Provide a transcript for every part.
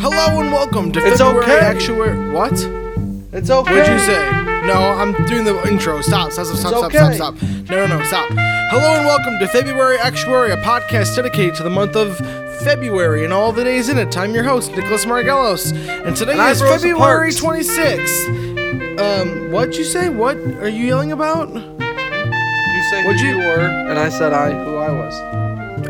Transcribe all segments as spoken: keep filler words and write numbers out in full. Hello and welcome to it's February okay. Actuary. What? It's okay. What'd you say? No, I'm doing the intro. Stop, stop, stop, stop, okay. stop, stop. No, no, no, stop. Hello and welcome to February Actuary, a podcast dedicated to the month of February and all the days in it. I'm your host, Nicholas Margellos, and today and is Rosa February Parks. twenty-sixth. Um, what'd you say? What are you yelling about? You said who you were, and I said I who I was.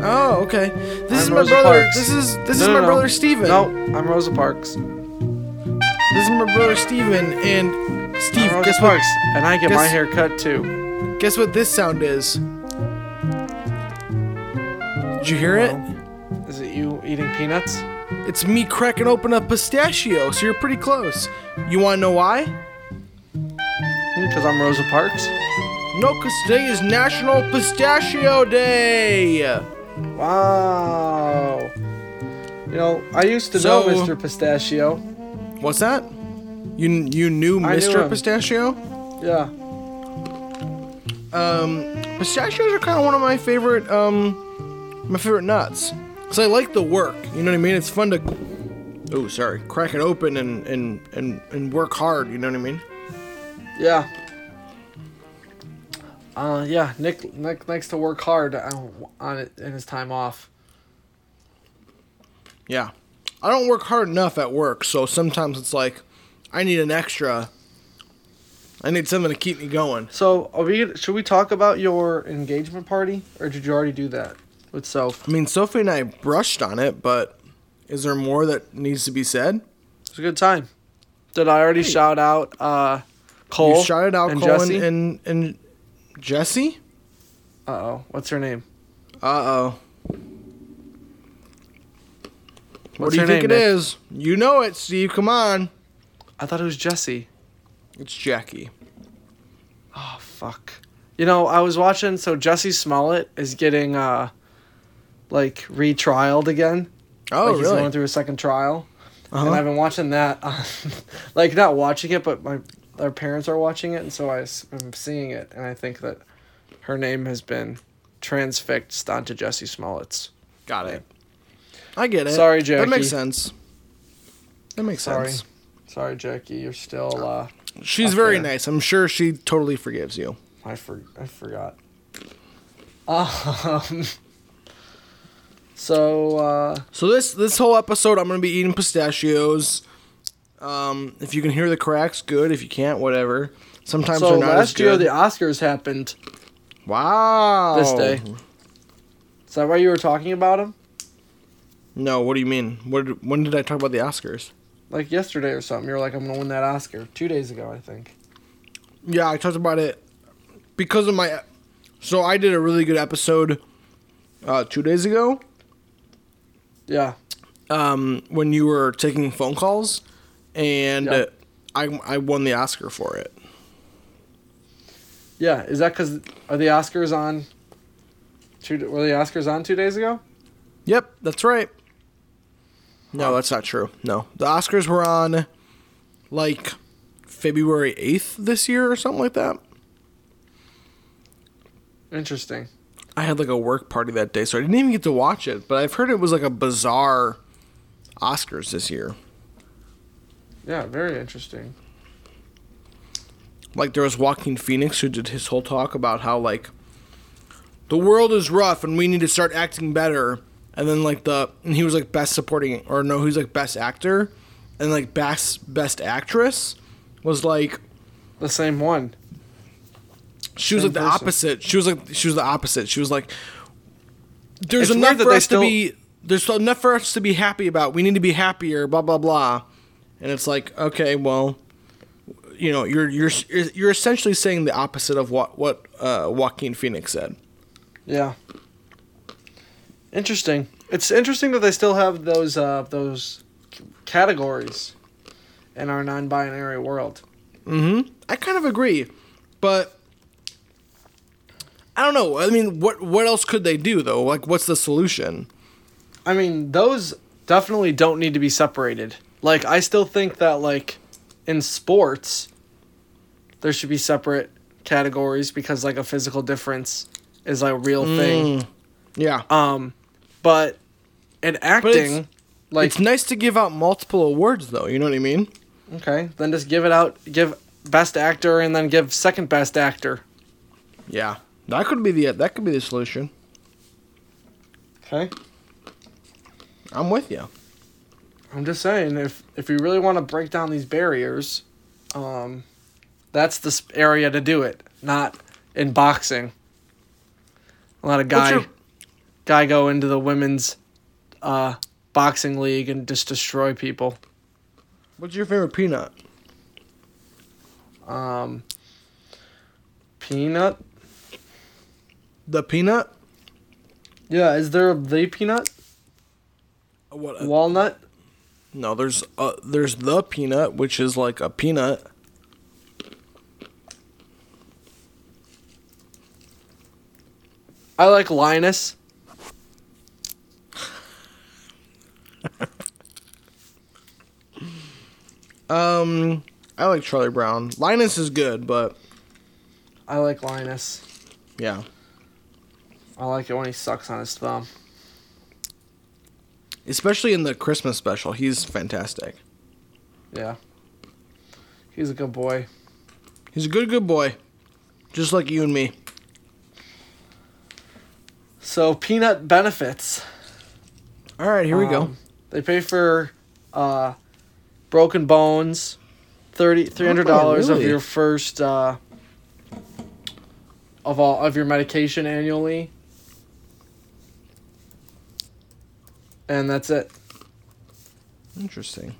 Oh, okay. This I'm is my Rosa brother. Parks. This is this no, is no, my no. brother Steven. No, I'm Rosa Parks. This is my brother Steven and Steve I'm Rosa guess Parks. What, and I get guess, my hair cut too. Guess what this sound is? Did you hear it? Is it you eating peanuts? It's me cracking open a pistachio, so you're pretty close. You wanna know why? Because I'm Rosa Parks. No, because today is National Pistachio Day. Wow. You know, I used to so, know Mister Pistachio. What's that? You you knew I Mister Knew Pistachio? Yeah. Um, pistachios are kind of one of my favorite um, my favorite nuts. Cause I like the work. You know what I mean? It's fun to. Oh, sorry. Crack it open and and and and work hard. You know what I mean? Yeah. Uh, yeah, Nick, Nick likes to work hard on it in his time off. Yeah. I don't work hard enough at work, so sometimes it's like, I need an extra. I need something to keep me going. So, are we, should we talk about your engagement party, or did you already do that with Soph? I mean, Sophie and I brushed on it, but is there more that needs to be said? It's a good time. Did I already hey. shout out uh, Cole You shouted out and Cole Jussie? and... and, and Jesse? Uh-oh. What's her name? Uh-oh. What's what do you think name, it Nick? Is? You know it, Steve. Come on. I thought it was Jesse. It's Jackie. Oh, fuck. You know, I was watching, so Jussie Smollett is getting, uh, like, retrialed again. Oh, like, really? He's going through a second trial. Uh-huh. And I've been watching that. On, like, not watching it, but my... our parents are watching it, and so I, I'm seeing it, and I think that her name has been transfixed onto Jussie Smollett's. Got it. I get it. Sorry, Jackie. That makes sense. That makes Sorry. sense. Sorry, Jackie. You're still. Uh, She's very there. nice. I'm sure she totally forgives you. I for I forgot. Um. So. Uh, so this this whole episode, I'm gonna be eating pistachios. Um, if you can hear the cracks, good. If you can't, whatever. Sometimes so they're not as good. So last year, the Oscars happened. Wow. This day. Is that why you were talking about them? No, what do you mean? What? When did I talk about the Oscars? Like yesterday or something. You were like, I'm going to win that Oscar. Two days ago, I think. Yeah, I talked about it because of my... So I did a really good episode uh, two days ago. Yeah. Um, when you were taking phone calls. And yep. uh, I I won the Oscar for it. Yeah, is that because are the Oscars on? Two, were the Oscars on two days ago? Yep, that's right. No, oh. that's not true. No, the Oscars were on, like, February eighth this year or something like that. Interesting. I had like a work party that day, so I didn't even get to watch it. But I've heard it was like a bizarre Oscars this year. Yeah, very interesting. Like, there was Joaquin Phoenix who did his whole talk about how, like, the world is rough and we need to start acting better. And then, like, the... And he was, like, best supporting... Or, no, he was, like, best actor. And, like, best, best actress was, like... The same one. She was, same like, the person. opposite. She was, like... She was the opposite. She was, like... There's it's enough for us still... to be... There's enough for us to be happy about. We need to be happier, blah, blah, blah. And it's like, okay, well, you know, you're you're you're essentially saying the opposite of what what uh, Joaquin Phoenix said. Yeah. Interesting. It's interesting that they still have those uh, those categories in our non-binary world. Mm-hmm. I kind of agree, but I don't know. I mean, what what else could they do though? Like, what's the solution? I mean, those definitely don't need to be separated. Like, I still think that, like, in sports, there should be separate categories because, like, a physical difference is, like, a real mm. thing. Yeah. Um, but in acting... But Like, it's nice to give out multiple awards, though. You know what I mean? Okay, then just give it out. Give best actor, and then give second best actor. Yeah, that could be the that could be the solution. Okay, I'm with you. I'm just saying, if if we really want to break down these barriers, um, that's the area to do it. Not in boxing. A lot of guy, your... guy go into the women's, uh. boxing league and just destroy people. What's your favorite peanut? Um, peanut? The peanut? Yeah, is there a the peanut? What? A, Walnut? No, there's uh there's the peanut, which is like a peanut. I like Linus. um, I like Charlie Brown. Linus is good, but I like Linus. Yeah, I like it when he sucks on his thumb. Especially in the Christmas special, he's fantastic. Yeah, he's a good boy. He's a good, good boy, just like you and me. So, peanut benefits. All right, here we um, go. They pay for uh, broken bones, thirty three hundred dollars oh, really? of your first uh, of all of your medication annually. And that's it. Interesting.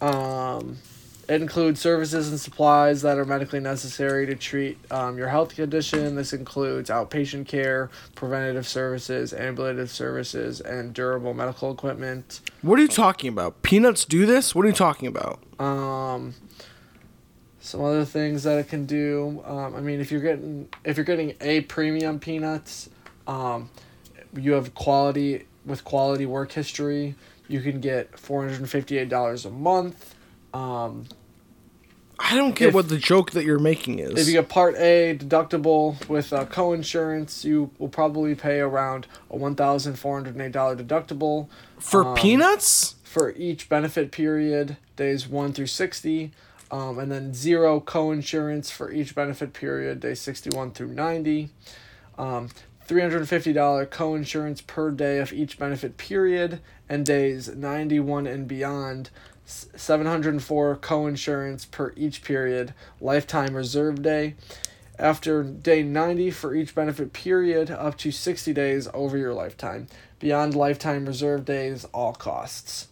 Um, it includes services and supplies that are medically necessary to treat um, your health condition. This includes outpatient care, preventative services, ambulative services, and durable medical equipment. What are you talking about? Peanuts do this? What are you talking about? Um, some other things that it can do. Um, I mean, if you're getting if you're getting a premium peanuts, um, you have quality with quality work history. You can get four hundred fifty-eight dollars a month. Um, I don't get if, what the joke that you're making is. If you get Part A deductible with uh, co-insurance, you will probably pay around a one thousand four hundred eight dollars deductible. For um, peanuts? For each benefit period, days one through sixty, um, and then zero co-insurance for each benefit period, days sixty-one through ninety. Um, three hundred fifty dollars co-insurance per day of each benefit period, and days ninety-one and beyond, seven hundred four co-insurance per each period, lifetime reserve day. After day ninety for each benefit period, up to sixty days over your lifetime. Beyond lifetime reserve days, all costs.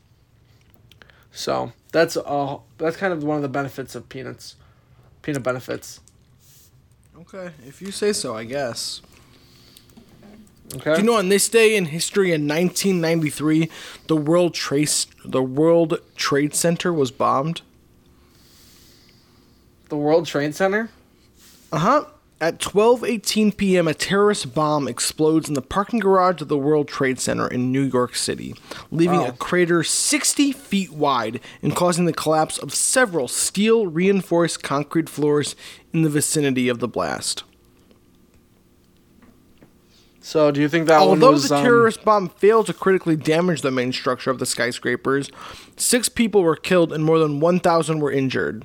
So that's uh that's kind of one of the benefits of peanuts, peanut benefits. Okay, if you say so, I guess. Okay. Do you know on this day in history in nineteen ninety-three, the World Trade the World Trade Center was bombed? The World Trade Center? Uh-huh. At twelve eighteen p.m., a terrorist bomb explodes in the parking garage of the World Trade Center in New York City, leaving wow. a crater sixty feet wide and causing the collapse of several steel-reinforced concrete floors in the vicinity of the blast. So, do you think that Although one was... Although the terrorist um, bomb failed to critically damage the main structure of the skyscrapers, six people were killed and more than one thousand were injured.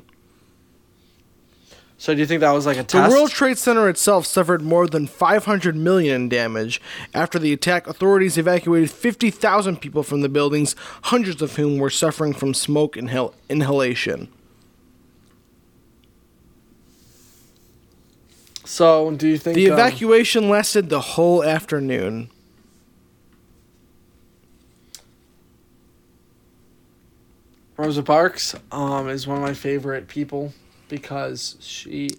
So, do you think that was like a test? The World Trade Center itself suffered more than five hundred million in damage. After the attack, authorities evacuated fifty thousand people from the buildings, hundreds of whom were suffering from smoke inhal- inhalation. So, do you think... The evacuation um, lasted the whole afternoon. Rosa Parks um, is one of my favorite people because she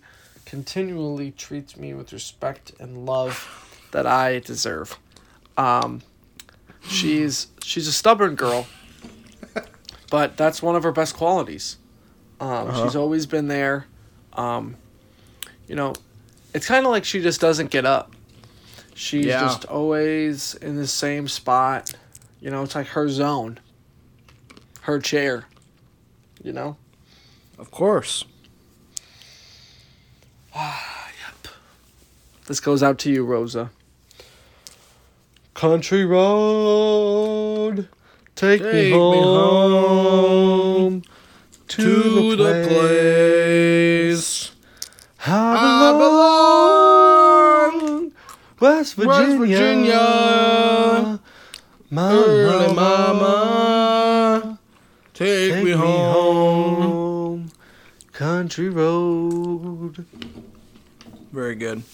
continually treats me with respect and love that I deserve. Um, she's she's a stubborn girl, but that's one of her best qualities. Um, uh-huh. She's always been there. Um, you know... It's kind of like she just doesn't get up. She's yeah. just always in the same spot. You know, it's like her zone. Her chair. You know? Of course. Ah, yep. This goes out to you, Rosa. Country road. Take, Take me, home me home to, to the place, place I, belong. I belong. West Virginia, West Virginia. My early mama. mama. Take, Take me, me home. home, country road. Very good.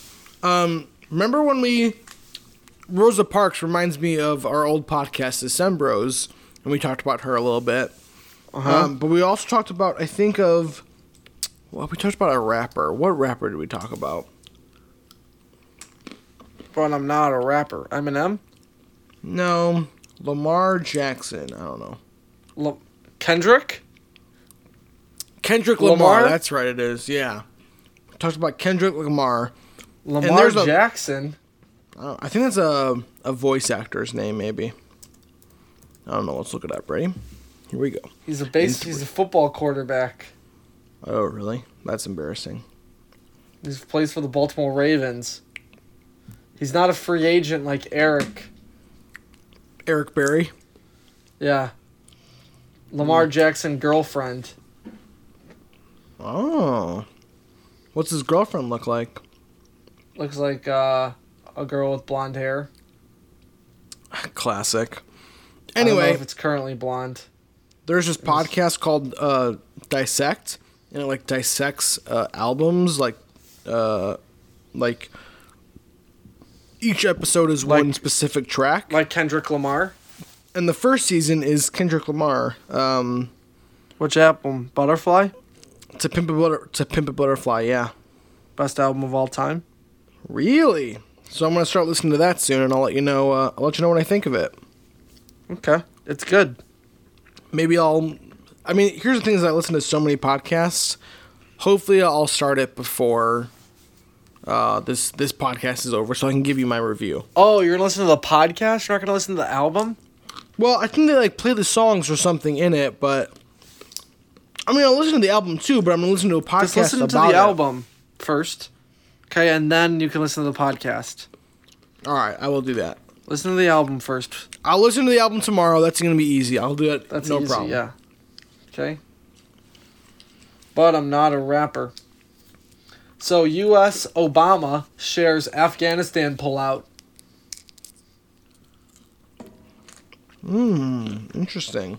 Um, remember when we... Rosa Parks reminds me of our old podcast, Decembros, and we talked about her a little bit. Uh-huh. Um, but we also talked about, I think of... Well, we talked about a rapper. What rapper did we talk about? Well, I'm not a rapper. Eminem? No. Lamar Jackson. I don't know. La- Kendrick? Kendrick Lamar. Lamar. That's right, it is. Yeah. We talked about Kendrick Lamar. Lamar and Jackson? A, Uh, I think that's a, a voice actor's name, maybe. I don't know. Let's look it up. Ready? Here we go. He's a base. He's a football quarterback. Oh, really? That's embarrassing. He plays for the Baltimore Ravens. He's not a free agent like Eric. Eric Berry? Yeah. Lamar mm. Jackson girlfriend. Oh. What's his girlfriend look like? Looks like, uh... a girl with blonde hair. Classic. Anyway, I don't know if it's currently blonde. There's this podcast called uh, Dissect, and it like dissects uh, albums. Like, uh, like each episode is like, one specific track. Like Kendrick Lamar. And the first season is Kendrick Lamar. Um, Which album? Butterfly. To Pimp a Butter- To Pimp a Butterfly. Yeah, best album of all time. Really. So I'm going to start listening to that soon, and I'll let you know uh, I'll let you know what I think of it. Okay. It's good. Maybe I'll... I mean, here's the thing is I listen to so many podcasts. Hopefully I'll start it before uh, this this podcast is over, so I can give you my review. Oh, you're going to listen to the podcast? You're not going to listen to the album? Well, I think they, like, play the songs or something in it, but... I mean, I'll listen to the album, too, but I'm going to listen to a podcast about it. Just listen to the album first. Okay, and then you can listen to the podcast. All right, I will do that. Listen to the album first. I'll listen to the album tomorrow. That's going to be easy. I'll do it. That's no easy, problem. Yeah. Okay. But I'm not a rapper. So, U S Obama shares Afghanistan pullout. Hmm, interesting.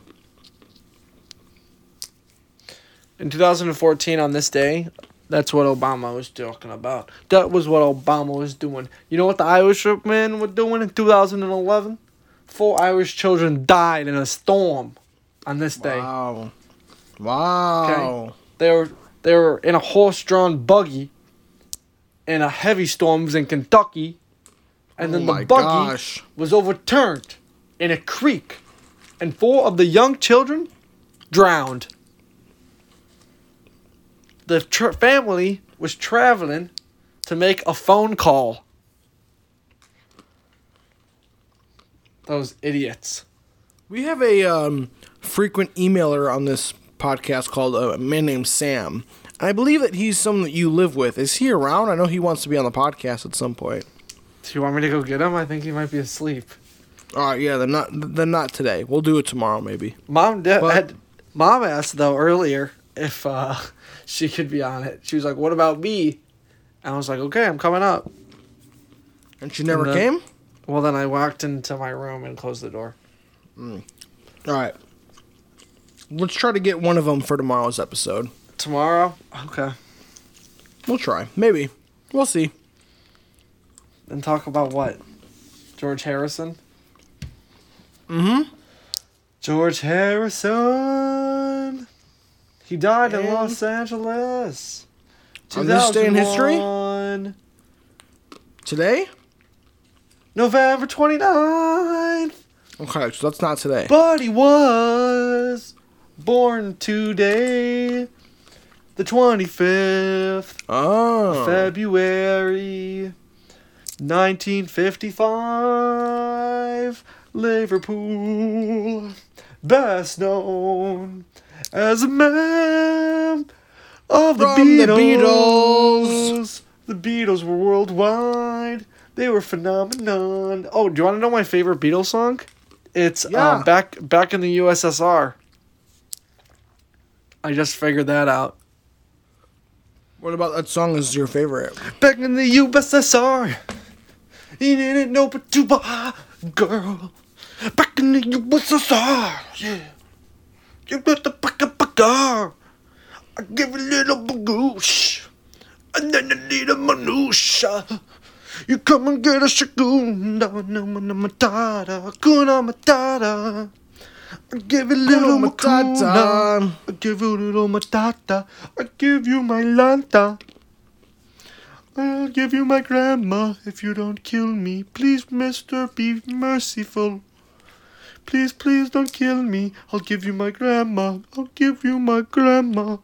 In two thousand fourteen, on this day... That's what Obama was talking about. That was what Obama was doing. You know what the Irishman were doing in two thousand eleven? Four Irish children died in a storm on this day. Wow. Wow. Okay? They were they were in a horse-drawn buggy in a heavy storm. It was in Kentucky. And then oh the buggy gosh. was overturned in a creek. And four of the young children drowned. The tra- family was traveling to make a phone call. Those idiots. We have a um, frequent emailer on this podcast called uh, a man named Sam. I believe that he's someone that you live with. Is he around? I know he wants to be on the podcast at some point. Do you want me to go get him? I think he might be asleep. All right, yeah, then not then not today. We'll do it tomorrow, maybe. Mom, did, but- had, Mom asked, though, earlier if... Uh, she could be on it. She was like, what about me? And I was like, okay, I'm coming up. And she never and then, came? Well, then I walked into my room and closed the door. Mm. All right. Let's try to get one of them for tomorrow's episode. Tomorrow? Okay. We'll try. Maybe. We'll see. And talk about what? George Harrison? Mm-hmm. George Harrison... He died in Los Angeles. On this day in history? Today? November twenty-ninth. Okay, so that's not today. But he was born today, the twenty-fifth oh. of February, nineteen fifty-five, Liverpool, best known as a man of the Beatles. the Beatles. The Beatles were worldwide. They were phenomenon. Oh, do you want to know my favorite Beatles song? It's yeah. um, back back in the U S S R. I just figured that out. What about that song is your favorite? Back in the U S S R, you didn't know but to buy, girl. Back in the U S S R, yeah. You got the bucka bucka. I give a little bagoosh. And then a little manusha. You come and get a shakunda. Kuna matata. Kuna matata. I give a little matata. I give you a little matata. I give you my lanta. I'll give you my grandma if you don't kill me. Please, mister, be merciful. Please, please don't kill me. I'll give you my grandma. I'll give you my grandma.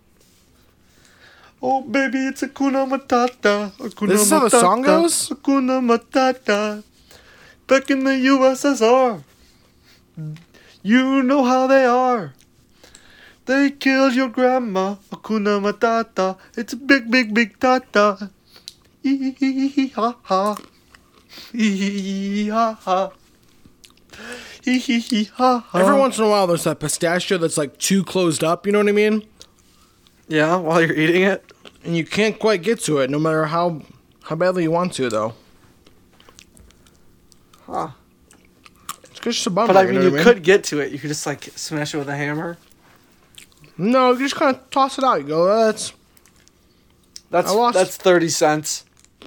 Oh, baby, it's a Hakuna Matata. Hakuna this is matata. How the song goes? Hakuna Matata. Back in the U S S R. You know how they are. They killed your grandma. Hakuna Matata. It's a big, big, big tata. E-hee-hee-hee-ha-ha. E-hee-hee-hee-ha-ha. Every once in a while, there's that pistachio that's like too closed up. You know what I mean? Yeah, while you're eating it, and you can't quite get to it, no matter how how badly you want to, though. Huh? It's just a bummer. But I mean, you, know you mean? could get to it. You could just like smash it with a hammer. No, you just kind of toss it out. You go, that's that's I lost. That's thirty cents.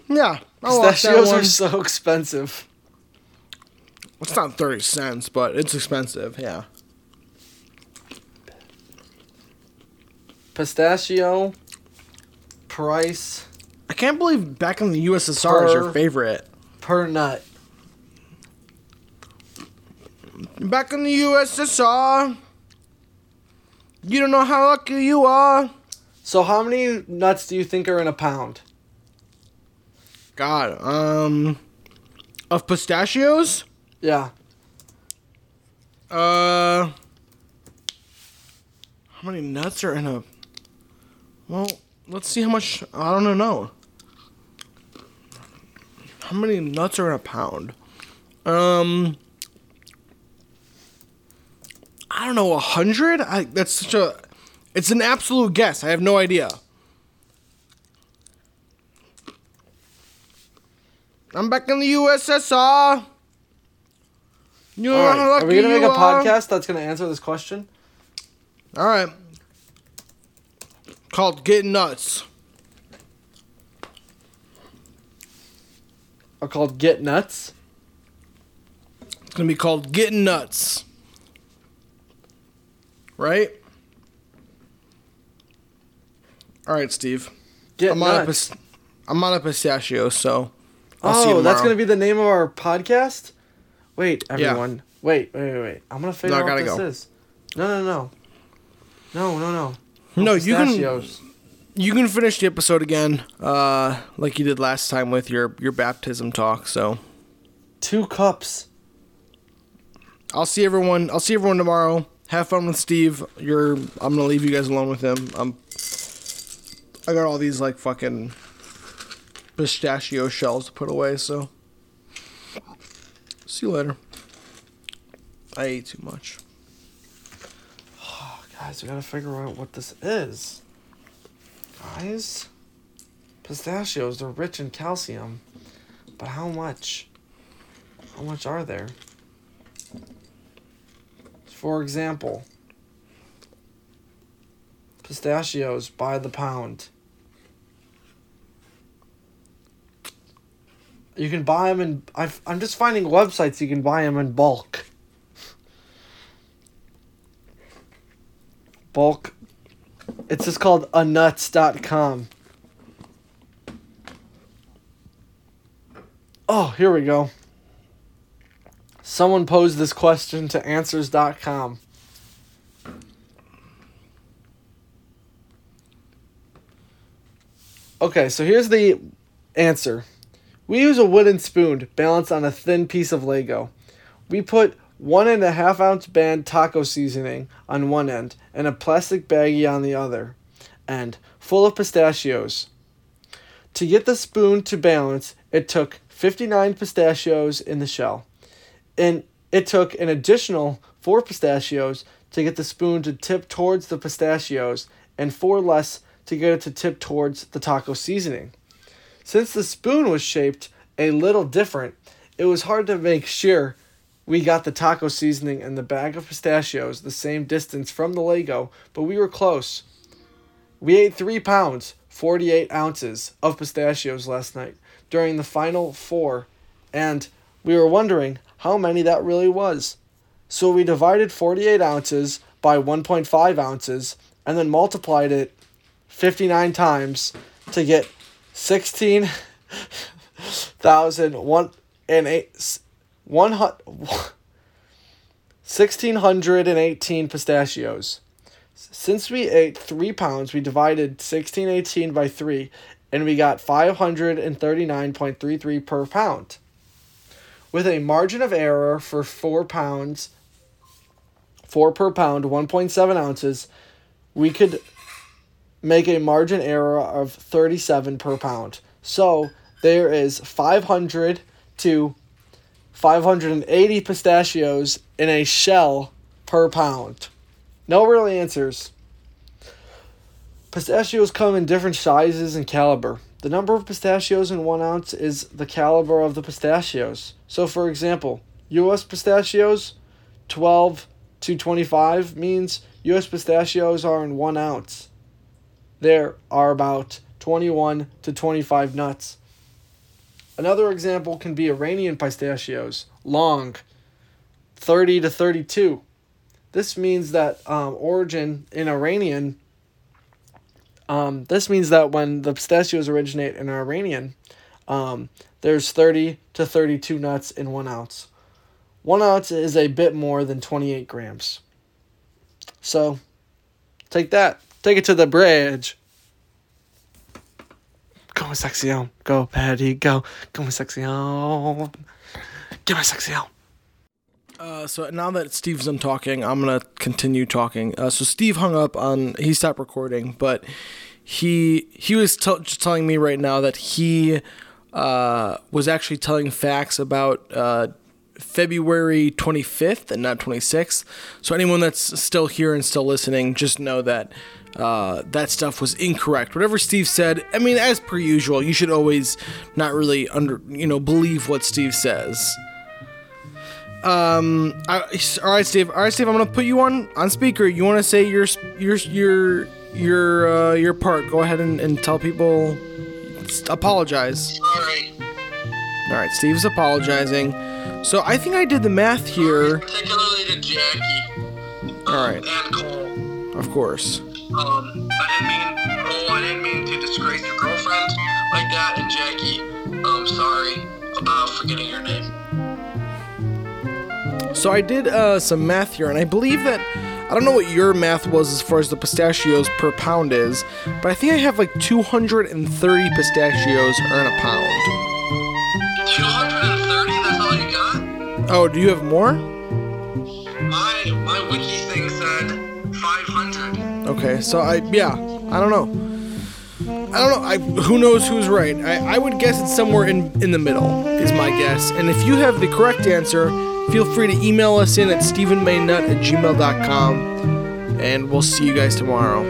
Yeah, I pistachios lost that are so expensive. It's not thirty cents, but it's expensive, yeah. Pistachio, price. I can't believe back in the U S S R per, is your favorite. Per nut. Back in the U S S R, you don't know how lucky you are. So how many nuts do you think are in a pound? God, um... Of pistachios? Yeah. Uh, how many nuts are in a? Well, let's see how much. I don't know. How many nuts are in a pound? Um, I don't know. A hundred? I. That's such a. It's an absolute guess. I have no idea. I'm back in the U S S R. You know how lucky are we gonna make a are? podcast that's gonna answer this question? All right, called "Getting Nuts." Or called "Get Nuts." It's gonna be called "Getting Nuts," right? All right, Steve. Get I'm nuts. On a, I'm on a pistachio, so. I'll oh, see you that's gonna be the name of our podcast. Wait, everyone. Yeah. Wait, wait, wait, wait. I'm going to figure no, out what this go. is. No, no, no. No, no, no. No, no you can you can finish the episode again uh, like you did last time with your, your baptism talk, so. Two cups. I'll see everyone. I'll see everyone tomorrow. Have fun with Steve. You're I'm going to leave you guys alone with him. I'm I got all these like fucking pistachio shells to put away, so. See you later. I ate too much. Oh, guys, we gotta figure out what this is. Guys, pistachios, they're rich in calcium. But how much? How much are there? For example, pistachios by the pound. You can buy them in... I've, I'm just finding websites you can buy them in bulk. Bulk. It's just called a nuts dot com. Oh, here we go. Someone posed this question to answers dot com. Okay, so here's the answer. We use a wooden spoon balanced on a thin piece of Lego. We put one and a half ounce band taco seasoning on one end and a plastic baggie on the other end, full of pistachios. To get the spoon to balance, it took fifty-nine pistachios in the shell. In It took an additional four pistachios to get the spoon to tip towards the pistachios and four less to get it to tip towards the taco seasoning. Since the spoon was shaped a little different, it was hard to make sure we got the taco seasoning and the bag of pistachios the same distance from the Lego, but we were close. We ate three pounds, forty-eight ounces of pistachios last night during the final four, and we were wondering how many that really was. So we divided forty-eight ounces by one point five ounces and then multiplied it fifty-nine times to get sixteen thousand one hundred eighteen pistachios. Since we ate three pounds, we divided sixteen eighteen by three, and we got five hundred thirty-nine point three three per pound. With a margin of error for four pounds, four per pound, one point seven ounces, we could make a margin error of thirty-seven per pound. So there is five hundred to five hundred eighty pistachios in a shell per pound. No real answers. Pistachios come in different sizes and caliber. The number of pistachios in one ounce is the caliber of the pistachios. So, for example, U S pistachios, twelve to twenty-five, means U S pistachios are in one ounce. There are about twenty-one to twenty-five nuts. Another example can be Iranian pistachios, long, thirty to thirty-two. This means that um, origin in Iranian Um, this means that when the pistachios originate in Iranian, um, there's thirty to thirty-two nuts in one ounce. One ounce is a bit more than twenty-eight grams. So, take that. Take it to the bridge. Come sexy on. Go, Patty, go. Come sexy on. Get my sexy on. Uh, so now that Steve's done talking, I'm going to continue talking. Uh, so Steve hung up on, he stopped recording, but he he was t- just telling me right now that he uh, was actually telling facts about uh, February twenty-fifth and not twenty-sixth. So anyone that's still here and still listening, just know that uh, that stuff was incorrect. Whatever Steve said, I mean, as per usual, you should always not really under, you know, believe what Steve says. Um. I, all right, Steve. All right, Steve. I'm gonna put you on, on speaker. You want to say your your your your uh, your part? Go ahead and, and tell people. Apologize. All right. All right. Steve's apologizing. So I think I did the math here. Particularly to Jackie. Um, all right. And Cole. Of course. Um. I didn't mean. Oh, I didn't mean to disgrace your girlfriend like that. And Jackie, I'm sorry about forgetting your name. So I did uh, some math here, and I believe that, I don't know what your math was as far as the pistachios per pound is, but I think I have like two hundred thirty pistachios are in a pound. two hundred thirty? That's all you got? Oh, do you have more? My my wiki thing said five hundred. Okay, so I, yeah, I don't know. I don't know. I, who knows who's right? I, I would guess it's somewhere in, in the middle, is my guess. And if you have the correct answer, feel free to email us in at stephenmaynut at gmail dot com, and we'll see you guys tomorrow.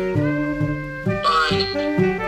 Bye.